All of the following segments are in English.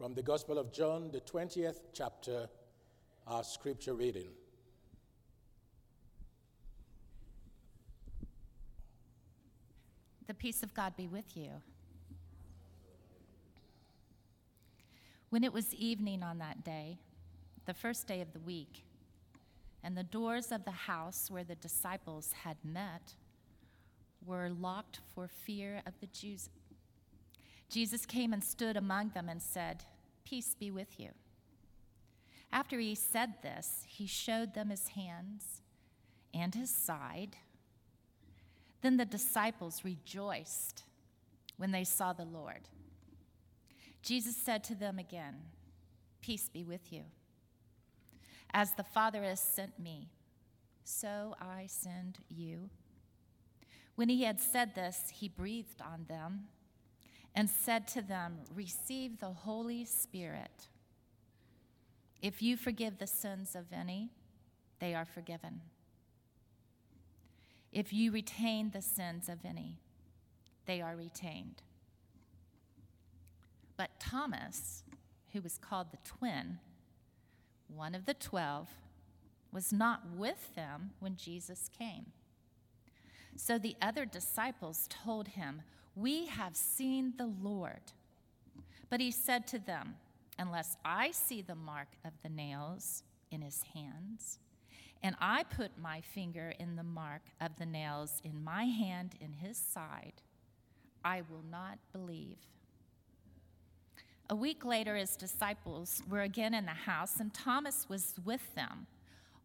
From the Gospel of John, the 20th chapter, our scripture reading. The peace of God be with you. When it was evening on that day, the first day of the week, and the doors of the house where the disciples had met were locked for fear of the Jews, Jesus came and stood among them and said, "Peace be with you." After he said this, he showed them his hands and his side. Then the disciples rejoiced when they saw the Lord. Jesus said to them again, "Peace be with you. As the Father has sent me, so I send you." When he had said this, he breathed on them and said to them, "Receive the Holy Spirit. If you forgive the sins of any, they are forgiven. If you retain the sins of any, they are retained." But Thomas, who was called the twin, one of the 12, was not with them when Jesus came. So the other disciples told him, "We have seen the Lord." But he said to them, "Unless I see the mark of the nails in his hands, and I put my finger in the mark of the nails in my hand in his side, I will not believe." A week later, his disciples were again in the house, and Thomas was with them.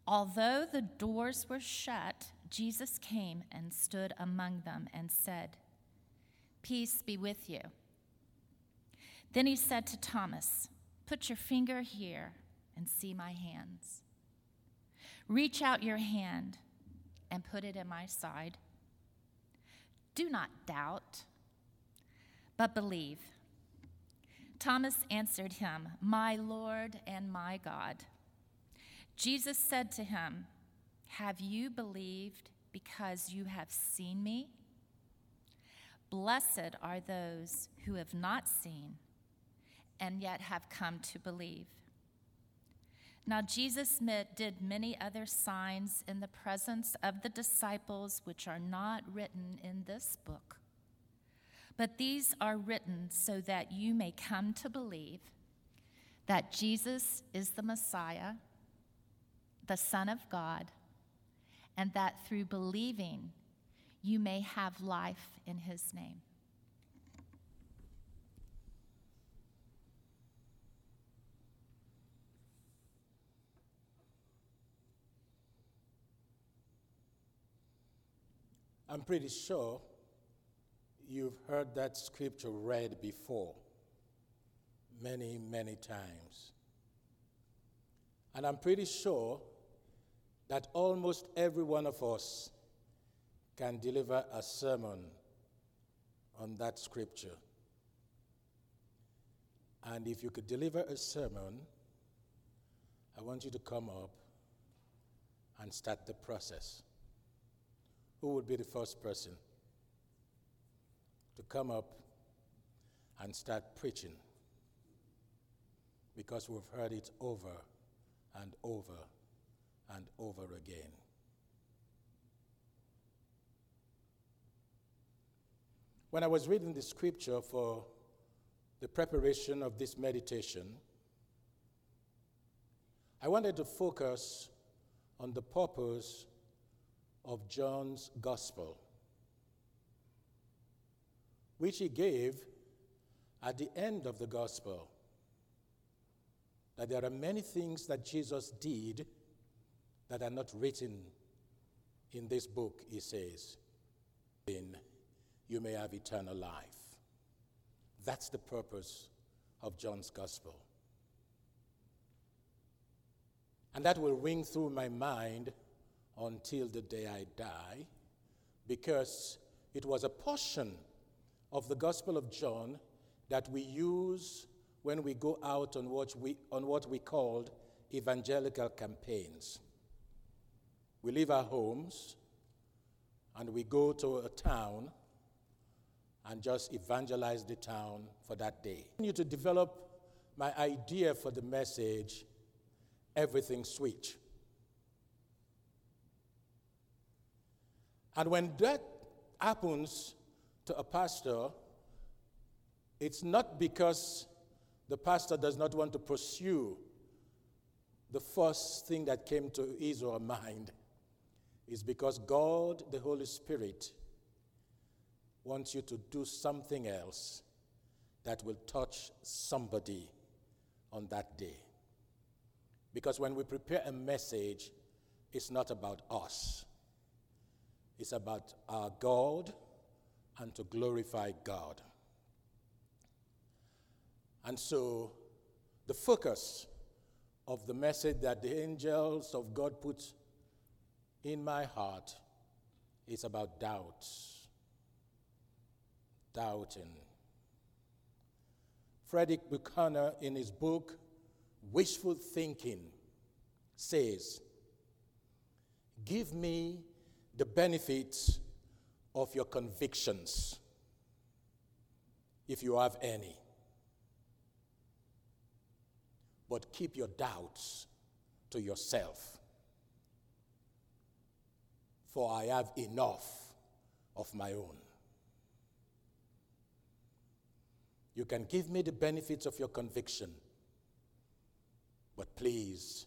Although the doors were shut, Jesus came and stood among them and said, "Peace be with you." Then he said to Thomas, "Put your finger here and see my hands. Reach out your hand and put it in my side. Do not doubt, but believe." Thomas answered him, "My Lord and my God." Jesus said to him, "Have you believed because you have seen me? Blessed are those who have not seen and yet have come to believe." Now Jesus did many other signs in the presence of the disciples, which are not written in this book. But these are written so that you may come to believe that Jesus is the Messiah, the Son of God, and that through believing you may have life in his name. I'm pretty sure you've heard that scripture read before many, many times. And I'm pretty sure that almost every one of us can deliver a sermon on that scripture. And if you could deliver a sermon, I want you to come up and start the process. Who would be the first person to come up and start preaching? Because we've heard it over and over and over again. When I was reading the scripture for the preparation of this meditation, I wanted to focus on the purpose of John's gospel, which he gave at the end of the gospel, that there are many things that Jesus did that are not written in this book, he says, "Then you may have eternal life." That's the purpose of John's gospel. And that will ring through my mind until the day I die, because it was a portion of the Gospel of John that we use when we go out on what we called evangelical campaigns. We leave our homes and we go to a town and just evangelize the town for that day. We continue to develop my idea for the message, Everything Switch. And when that happens to a pastor, it's not because the pastor does not want to pursue the first thing that came to his or her mind. It's because God, the Holy Spirit, wants you to do something else that will touch somebody on that day. Because when we prepare a message, it's not about us. It's about our God and to glorify God. And so the focus of the message that the angels of God put in my heart is about doubting. Frederick Buchanan, in his book, Wishful Thinking, says, "Give me the benefits of your convictions, if you have any. But keep your doubts to yourself. For I have enough of my own." You can give me the benefits of your conviction, but please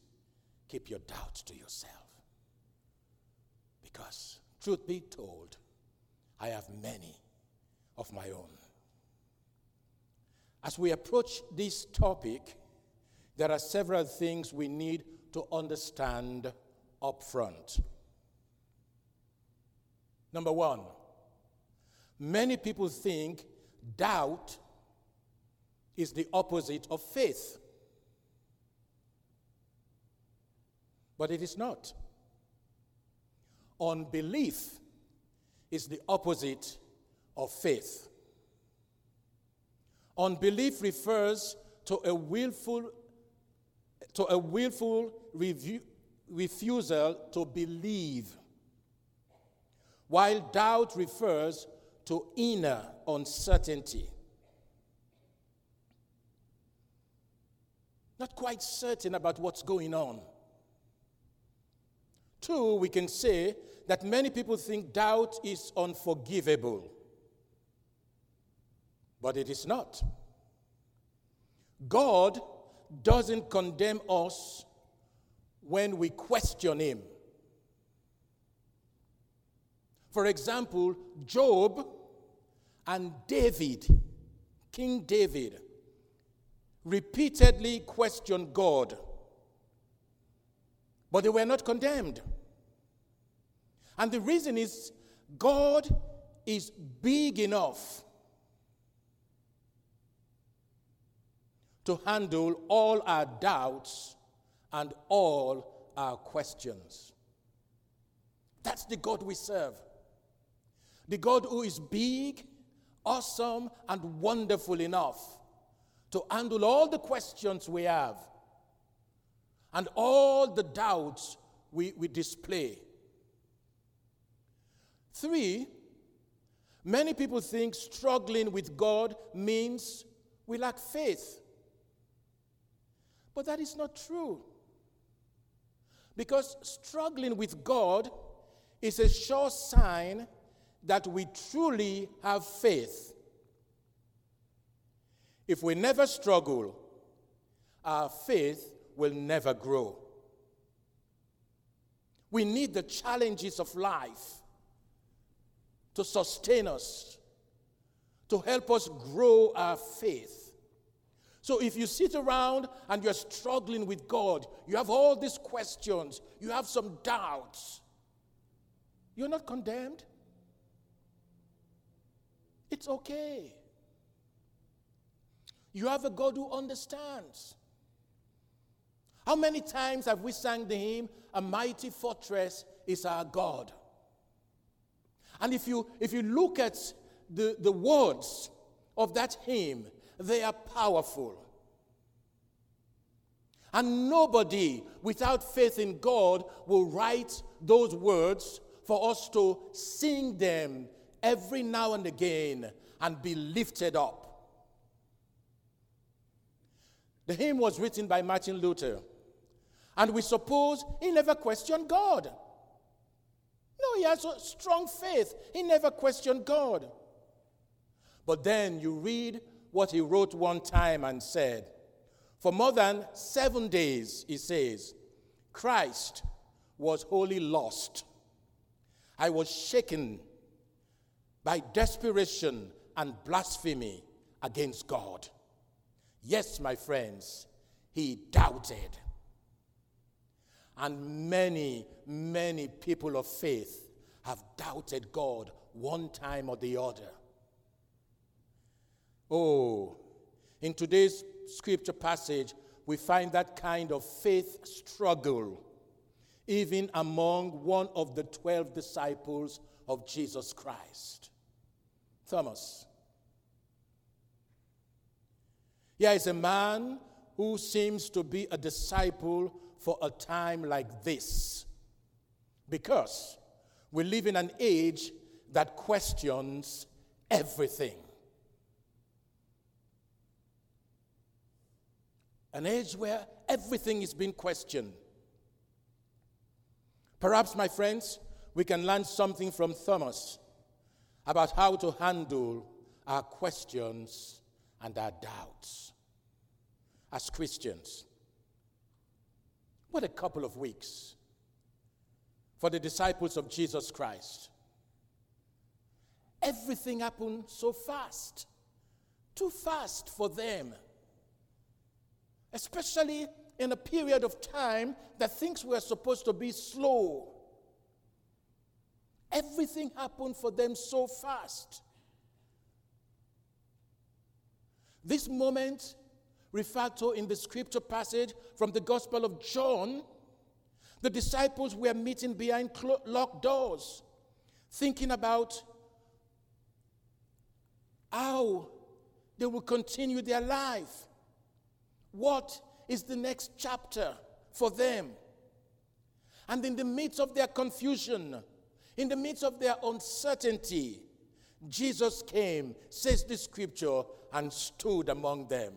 keep your doubts to yourself. Because, truth be told, I have many of my own. As we approach this topic, there are several things we need to understand up front. Number one, many people think doubt is the opposite of faith. But it is not. Unbelief is the opposite of faith. Unbelief refers to a willful refusal to believe, while doubt refers to inner uncertainty. Not quite certain about what's going on. Two, we can say that many people think doubt is unforgivable, but it is not. God doesn't condemn us when we question him. For example, Job and David, King David, repeatedly questioned God, but they were not condemned. And the reason is God is big enough to handle all our doubts and all our questions. That's the God we serve. The God who is big, awesome, and wonderful enough to handle all the questions we have and all the doubts we display. Three, many people think struggling with God means we lack faith. But that is not true. Because struggling with God is a sure sign that we truly have faith. If we never struggle, our faith will never grow. We need the challenges of life to sustain us, to help us grow our faith. So if you sit around and you're struggling with God, you have all these questions, you have some doubts, you're not condemned. It's okay. You have a God who understands. How many times have we sang the hymn, "A Mighty Fortress is Our God"? And if you look at the words of that hymn, they are powerful. And nobody without faith in God will write those words for us to sing them every now and again and be lifted up. The hymn was written by Martin Luther. And we suppose he never questioned God. No, he has a strong faith. He never questioned God. But then you read what he wrote one time and said, for more than 7 days, he says, Christ was wholly lost. I was shaken by desperation and blasphemy against God. Yes, my friends, he doubted. And many, many people of faith have doubted God one time or the other. Oh, in today's scripture passage, we find that kind of faith struggle even among one of the 12 disciples of Jesus Christ, Thomas. Here is a man who seems to be a disciple for a time like this, because we live in an age that questions everything. An age where everything is being questioned. Perhaps, my friends, we can learn something from Thomas about how to handle our questions and our doubts as Christians. What a couple of weeks for the disciples of Jesus Christ. Everything happened so fast, too fast for them, especially in a period of time that things were supposed to be slow. Everything happened for them so fast. This moment, referred to in the scripture passage from the Gospel of John, the disciples were meeting behind locked doors, thinking about how they will continue their life. What is the next chapter for them? And in the midst of their confusion, in the midst of their uncertainty, Jesus came, says the scripture, and stood among them.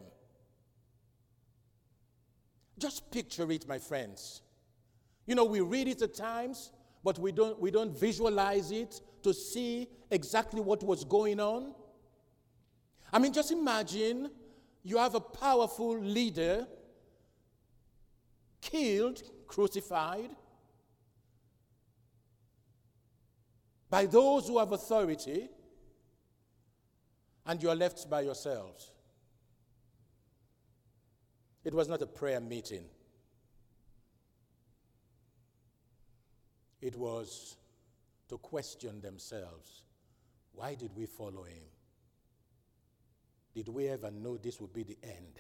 Just picture it, my friends. You know, we read it at times, but we don't visualize it to see exactly what was going on. I mean, just imagine you have a powerful leader killed, crucified by those who have authority, and you're left by yourselves. It was not a prayer meeting. It was to question themselves. Why did we follow him? Did we ever know this would be the end?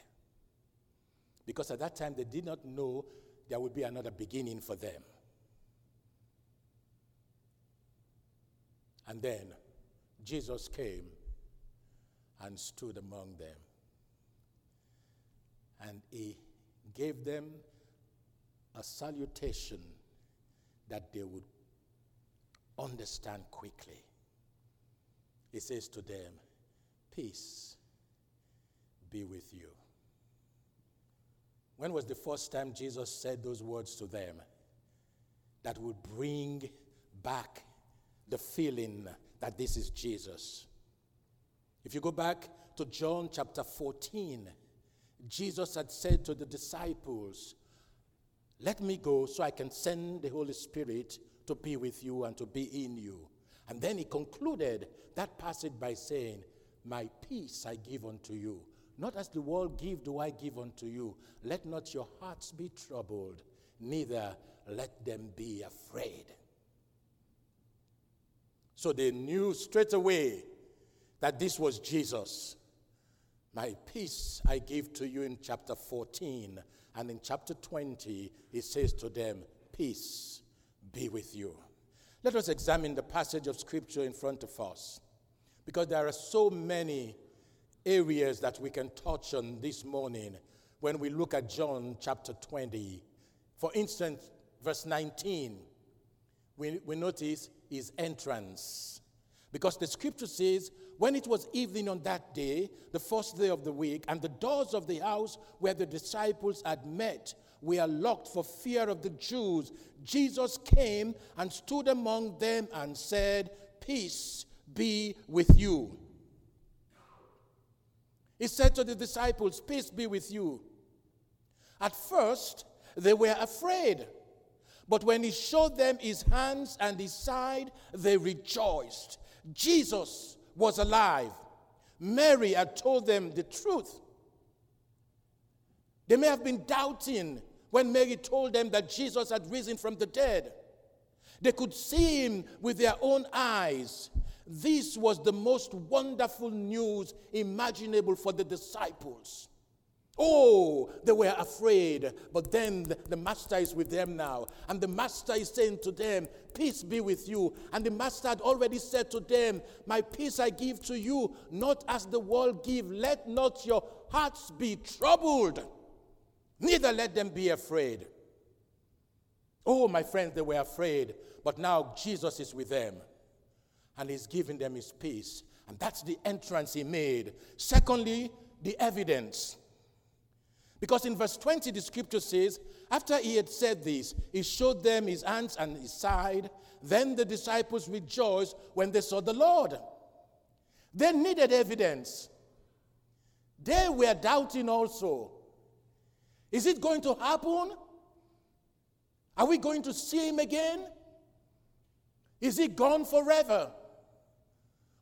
Because at that time they did not know there would be another beginning for them. And then Jesus came and stood among them. And he gave them a salutation that they would understand quickly. He says to them, peace be with you. When was the first time Jesus said those words to them that would bring back the feeling that this is Jesus? If you go back to John chapter 14, Jesus had said to the disciples, let me go so I can send the Holy Spirit to be with you and to be in you. And then he concluded that passage by saying, my peace I give unto you. Not as the world give do I give unto you. Let not your hearts be troubled, neither let them be afraid. So they knew straight away that this was Jesus. My peace I give to you in chapter 14, and in chapter 20, he says to them, peace be with you. Let us examine the passage of scripture in front of us, because there are so many areas that we can touch on this morning when we look at John chapter 20. For instance, verse 19, we notice his entrance, because the scripture says, When it was evening on that day, the first day of the week, and the doors of the house where the disciples had met were locked for fear of the Jews, Jesus came and stood among them and said, "Peace be with you." He said to the disciples, "Peace be with you." At first, they were afraid, but when he showed them his hands and his side, they rejoiced. Jesus was alive. Mary had told them the truth. They may have been doubting when Mary told them that Jesus had risen from the dead. They could see him with their own eyes. This was the most wonderful news imaginable for the disciples. Oh, they were afraid, but then the master is with them now. And the master is saying to them, "Peace be with you." And the master had already said to them, "My peace I give to you, not as the world give. Let not your hearts be troubled, neither let them be afraid." Oh, my friends, they were afraid, but now Jesus is with them, and he's giving them his peace. And that's the entrance he made. Secondly, the evidence. Because in verse 20, the scripture says, after he had said this, he showed them his hands and his side. Then the disciples rejoiced when they saw the Lord. They needed evidence. They were doubting also. Is it going to happen? Are we going to see him again? Is he gone forever?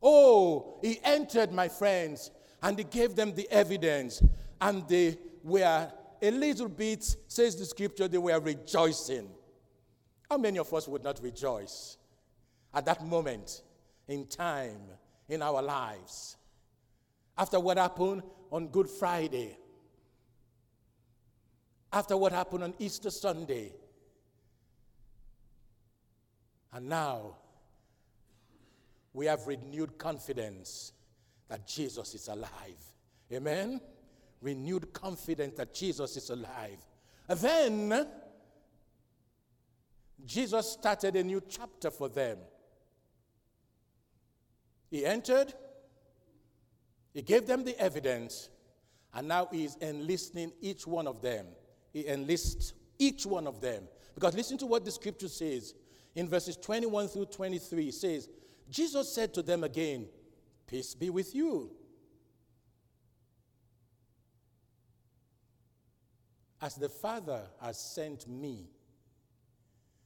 Oh, he entered, my friends, and he gave them the evidence, and they were a little bit, says the scripture, they were rejoicing. How many of us would not rejoice at that moment in time in our lives? After what happened on Good Friday, after what happened on Easter Sunday, and now we have renewed confidence that Jesus is alive. Amen? Renewed confidence that Jesus is alive. And then Jesus started a new chapter for them. He entered, he gave them the evidence, and now he is enlisting each one of them. He enlists each one of them. Because listen to what the scripture says. In verses 21 through 23, it says, Jesus said to them again, "Peace be with you." As the Father has sent me,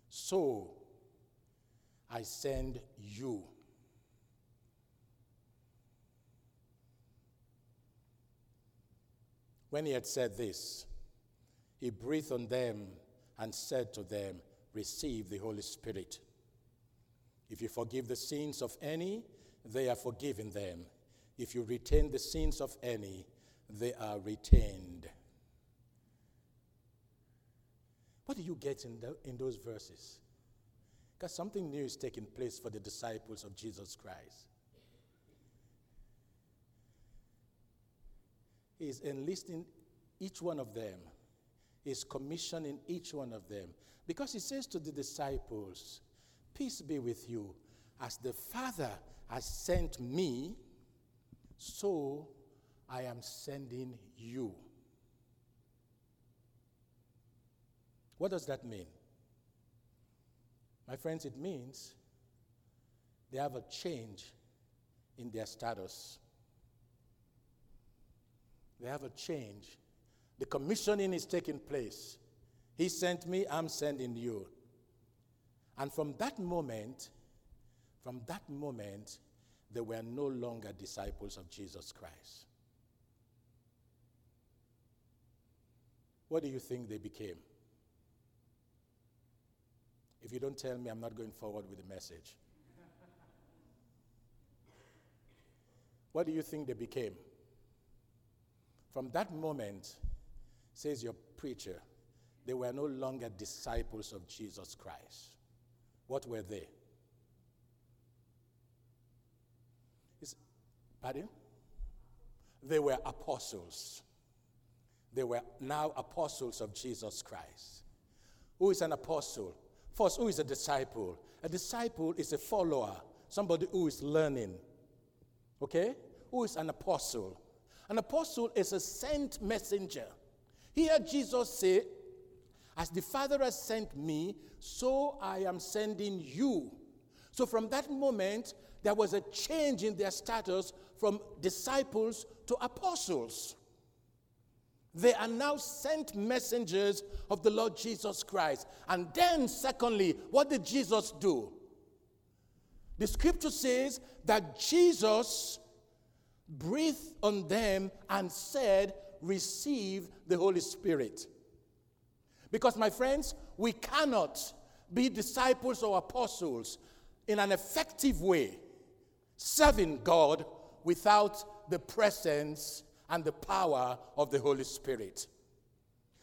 so I send you. When he had said this, he breathed on them and said to them, "Receive the Holy Spirit. If you forgive the sins of any, they are forgiven them. If you retain the sins of any, they are retained." What do you get in those verses? Because something new is taking place for the disciples of Jesus Christ. He is enlisting each one of them. He is commissioning each one of them. Because he says to the disciples, "Peace be with you. As the Father has sent me, so I am sending you." What does that mean? My friends, it means they have a change in their status. They have a change. The commissioning is taking place. He sent me, I'm sending you. And from that moment, they were no longer disciples of Jesus Christ. What do you think they became? If you don't tell me, I'm not going forward with the message. What do you think they became? From that moment, says your preacher, they were no longer disciples of Jesus Christ. What were they? Pardon? They were apostles. They were now apostles of Jesus Christ. Who is an apostle? First, who is a disciple? A disciple is a follower, somebody who is learning. Okay? Who is an apostle? An apostle is a sent messenger. Here Jesus said, as the Father has sent me, so I am sending you. So from that moment, there was a change in their status from disciples to apostles. They are now sent messengers of the Lord Jesus Christ. And then, secondly, what did Jesus do? The scripture says that Jesus breathed on them and said, "Receive the Holy Spirit." Because, my friends, we cannot be disciples or apostles in an effective way, serving God, without the presence and the power of the Holy Spirit.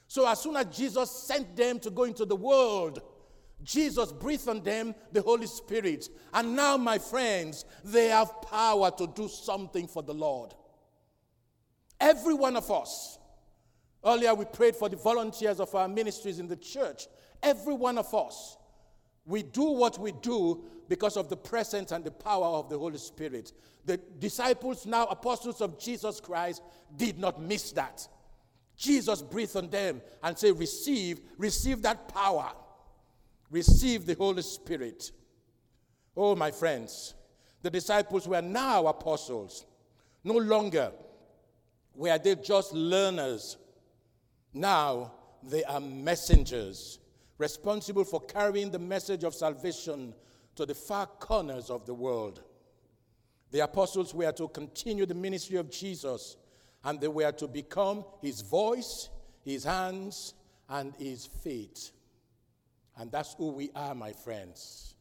So as soon as Jesus sent them to go into the world, Jesus breathed on them the Holy Spirit. And now, my friends, they have power to do something for the Lord. Every one of us. Earlier we prayed for the volunteers of our ministries in the church. Every one of us. We do what we do because of the presence and the power of the Holy Spirit. The disciples, now apostles of Jesus Christ, did not miss that. Jesus breathed on them and said, receive that power. Receive the Holy Spirit. Oh, my friends, the disciples were now apostles. No longer were they just learners. Now they are messengers, responsible for carrying the message of salvation to the far corners of the world. The apostles were to continue the ministry of Jesus, and they were to become his voice, his hands, and his feet. And that's who we are, my friends.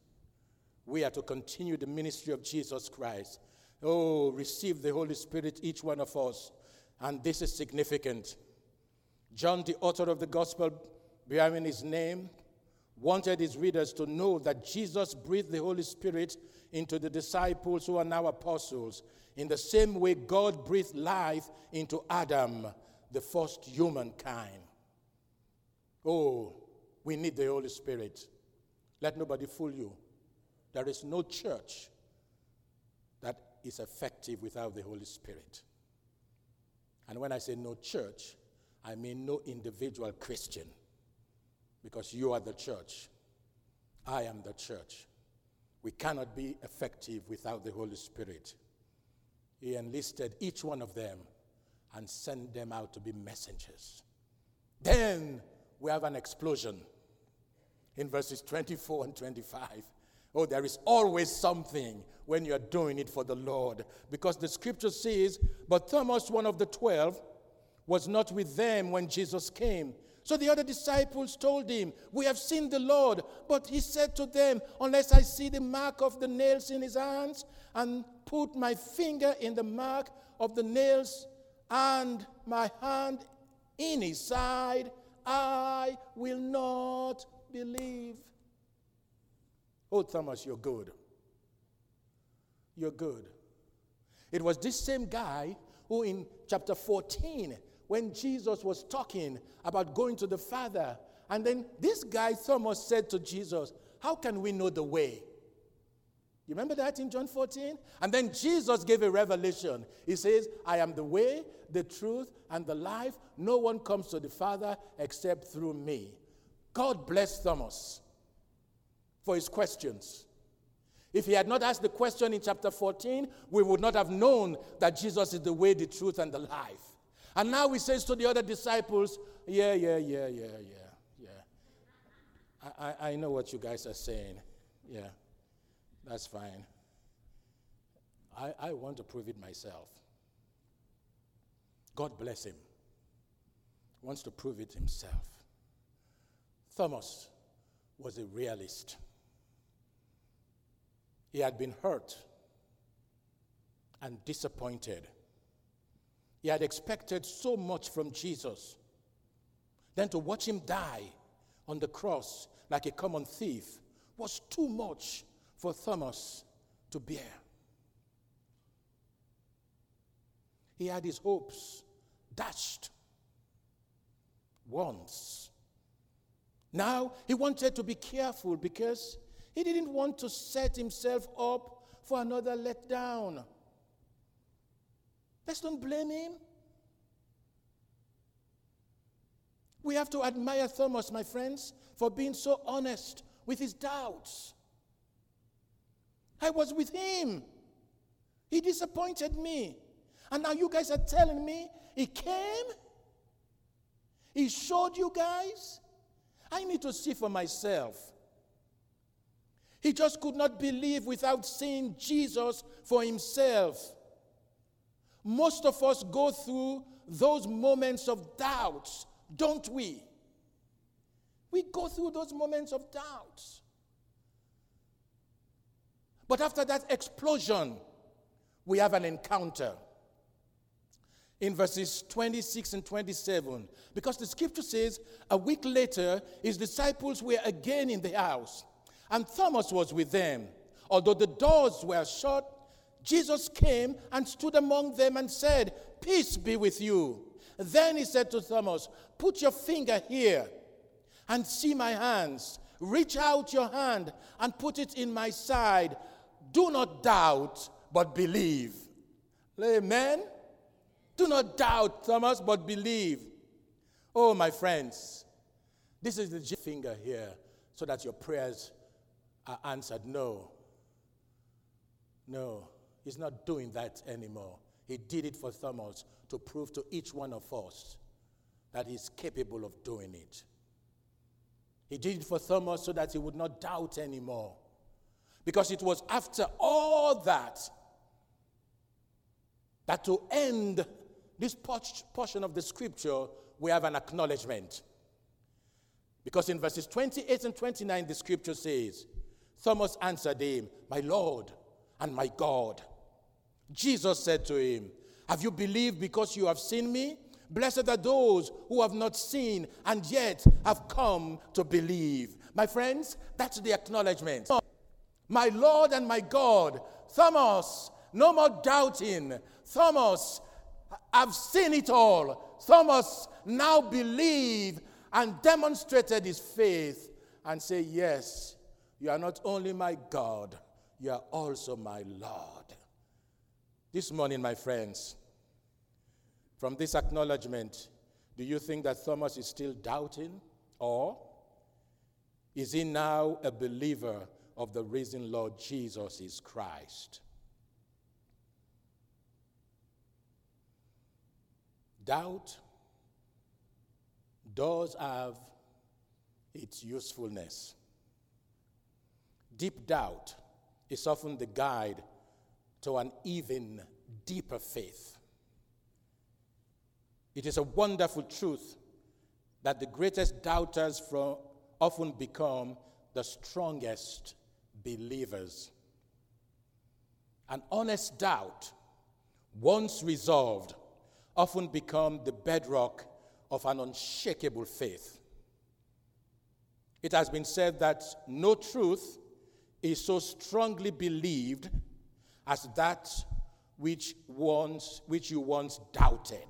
We are to continue the ministry of Jesus Christ. Oh, receive the Holy Spirit, each one of us. And this is significant. John, the author of the gospel bearing his name, wanted his readers to know that Jesus breathed the Holy Spirit into the disciples who are now apostles, in the same way God breathed life into Adam, the first humankind. Oh, we need the Holy Spirit. Let nobody fool you. There is no church that is effective without the Holy Spirit. And when I say no church, I mean no individual Christian. Because you are the church. I am the church. We cannot be effective without the Holy Spirit. He enlisted each one of them and sent them out to be messengers. Then we have an explosion in verses 24 and 25. Oh, there is always something when you are doing it for the Lord. Because the scripture says, but Thomas, one of the 12, was not with them when Jesus came. So the other disciples told him, we have seen the Lord. But he said to them, unless I see the mark of the nails in his hands and put my finger in the mark of the nails and my hand in his side, I will not believe. Oh, Thomas, you're good. You're good. It was this same guy who in chapter 14, when Jesus was talking about going to the Father, and then this guy, Thomas, said to Jesus, how can we know the way? You remember that in John 14? And then Jesus gave a revelation. He says, I am the way, the truth, and the life. No one comes to the Father except through me. God bless Thomas for his questions. If he had not asked the question in chapter 14, we would not have known that Jesus is the way, the truth, and the life. And now he says to the other disciples, yeah. I know what you guys are saying. Yeah, that's fine. I want to prove it myself. God bless him. He wants to prove it himself. Thomas was a realist. He had been hurt and disappointed. He had expected so much from Jesus. Then to watch him die on the cross like a common thief was too much for Thomas to bear. He had his hopes dashed once. Now he wanted to be careful because he didn't want to set himself up for another letdown. Let's don't blame him. We have to admire Thomas, my friends, for being so honest with his doubts. I was with him. He disappointed me. And now you guys are telling me he came. He showed you guys. I need to see for myself. He just could not believe without seeing Jesus for himself. Most of us go through those moments of doubts, don't we? We go through those moments of doubts. But after that explosion, we have an encounter. In verses 26 and 27, because the scripture says, a week later, his disciples were again in the house, and Thomas was with them. Although the doors were shut, Jesus came and stood among them and said, "Peace be with you." Then he said to Thomas, "Put your finger here and see my hands. Reach out your hand and put it in my side. Do not doubt, but believe." Amen. Do not doubt, Thomas, but believe. Oh, my friends, this is the finger here so that your prayers are answered. No, he's not doing that anymore. He did it for Thomas to prove to each one of us that he's capable of doing it. He did it for Thomas so that he would not doubt anymore. Because it was after all that to end this portion of the scripture, we have an acknowledgement. Because in verses 28 and 29, the scripture says, Thomas answered him, "My Lord and my God." Jesus said to him, "Have you believed because you have seen me? Blessed are those who have not seen and yet have come to believe." My friends, that's the acknowledgement. My Lord and my God. Thomas, no more doubting. Thomas, I've seen it all. Thomas now believed and demonstrated his faith and say, "Yes, you are not only my God, you are also my Lord." This morning, my friends, from this acknowledgement, do you think that Thomas is still doubting? Or is he now a believer of the risen Lord Jesus is Christ? Doubt does have its usefulness. Deep doubt is often the guide to an even deeper faith. It is a wonderful truth that the greatest doubters often become the strongest believers. An honest doubt, once resolved, often become the bedrock of an unshakable faith. It has been said that no truth is so strongly believed as that which you once doubted.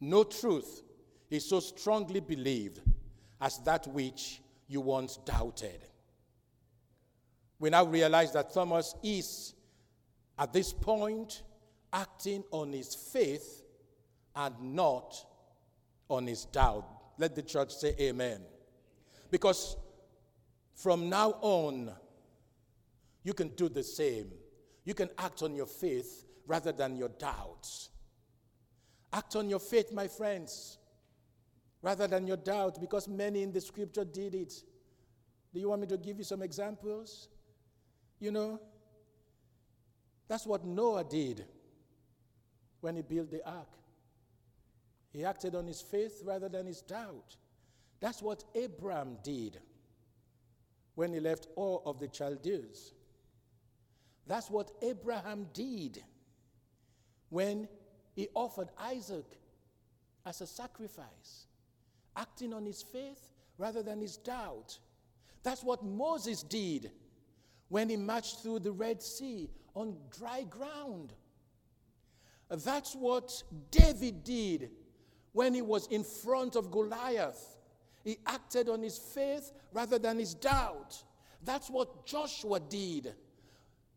No truth is so strongly believed as that which you once doubted. We now realize that Thomas is, at this point, acting on his faith and not on his doubt. Let the church say amen. Because from now on, you can do the same. You can act on your faith rather than your doubts. Act on your faith, my friends, rather than your doubt, because many in the scripture did it. Do you want me to give you some examples? That's what Noah did. When he built the ark, he acted on his faith rather than his doubt. That's what Abraham did when he left Ur of the Chaldees. That's what Abraham did when he offered Isaac as a sacrifice, acting on his faith rather than his doubt. That's what Moses did when he marched through the Red Sea on dry ground. That's what David did when he was in front of Goliath. He acted on his faith rather than his doubt. That's what Joshua did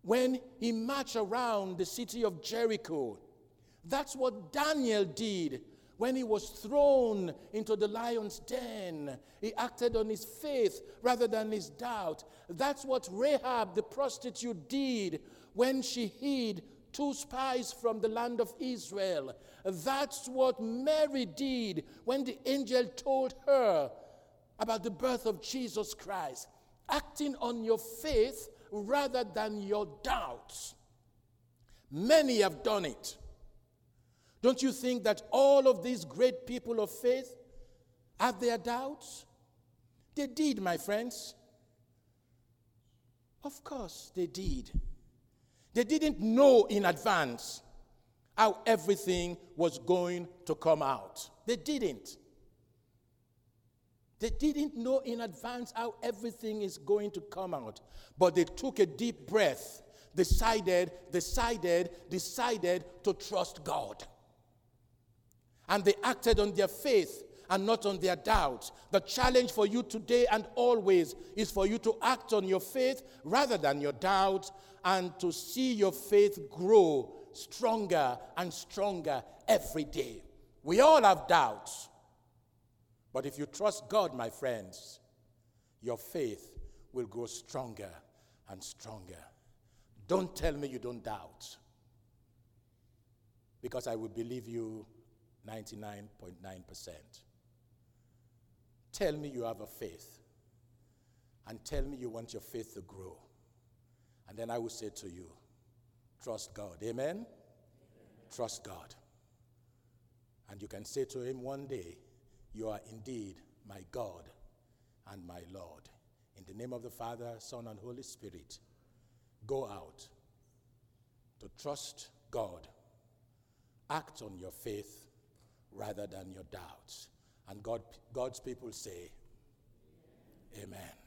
when he marched around the city of Jericho. That's what Daniel did when he was thrown into the lion's den. He acted on his faith rather than his doubt. That's what Rahab the prostitute did when she hid two spies from the land of Israel. That's what Mary did when the angel told her about the birth of Jesus Christ. Acting on your faith rather than your doubts. Many have done it. Don't you think that all of these great people of faith have their doubts? They did, my friends. Of course they did. They didn't know in advance how everything was going to come out. They didn't. They didn't know in advance how everything is going to come out. But they took a deep breath, decided to trust God. And they acted on their faith and not on their doubts. The challenge for you today and always is for you to act on your faith rather than your doubts and to see your faith grow stronger and stronger every day. We all have doubts. But if you trust God, my friends, your faith will grow stronger and stronger. Don't tell me you don't doubt, because I will believe you 99.9%. Tell me you have a faith, and tell me you want your faith to grow. And then I will say to you, trust God. Amen? Amen. Trust God. And you can say to him one day, you are indeed my God and my Lord. In the name of the Father, Son, and Holy Spirit, go out to trust God. Act on your faith rather than your doubts. And God's people say, Amen.